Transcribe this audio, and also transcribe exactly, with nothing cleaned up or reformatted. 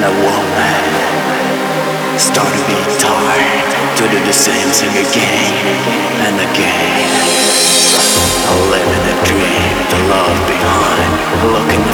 and a woman start to be tired to do the same thing again and again. I'm living a dream, the love behind, looking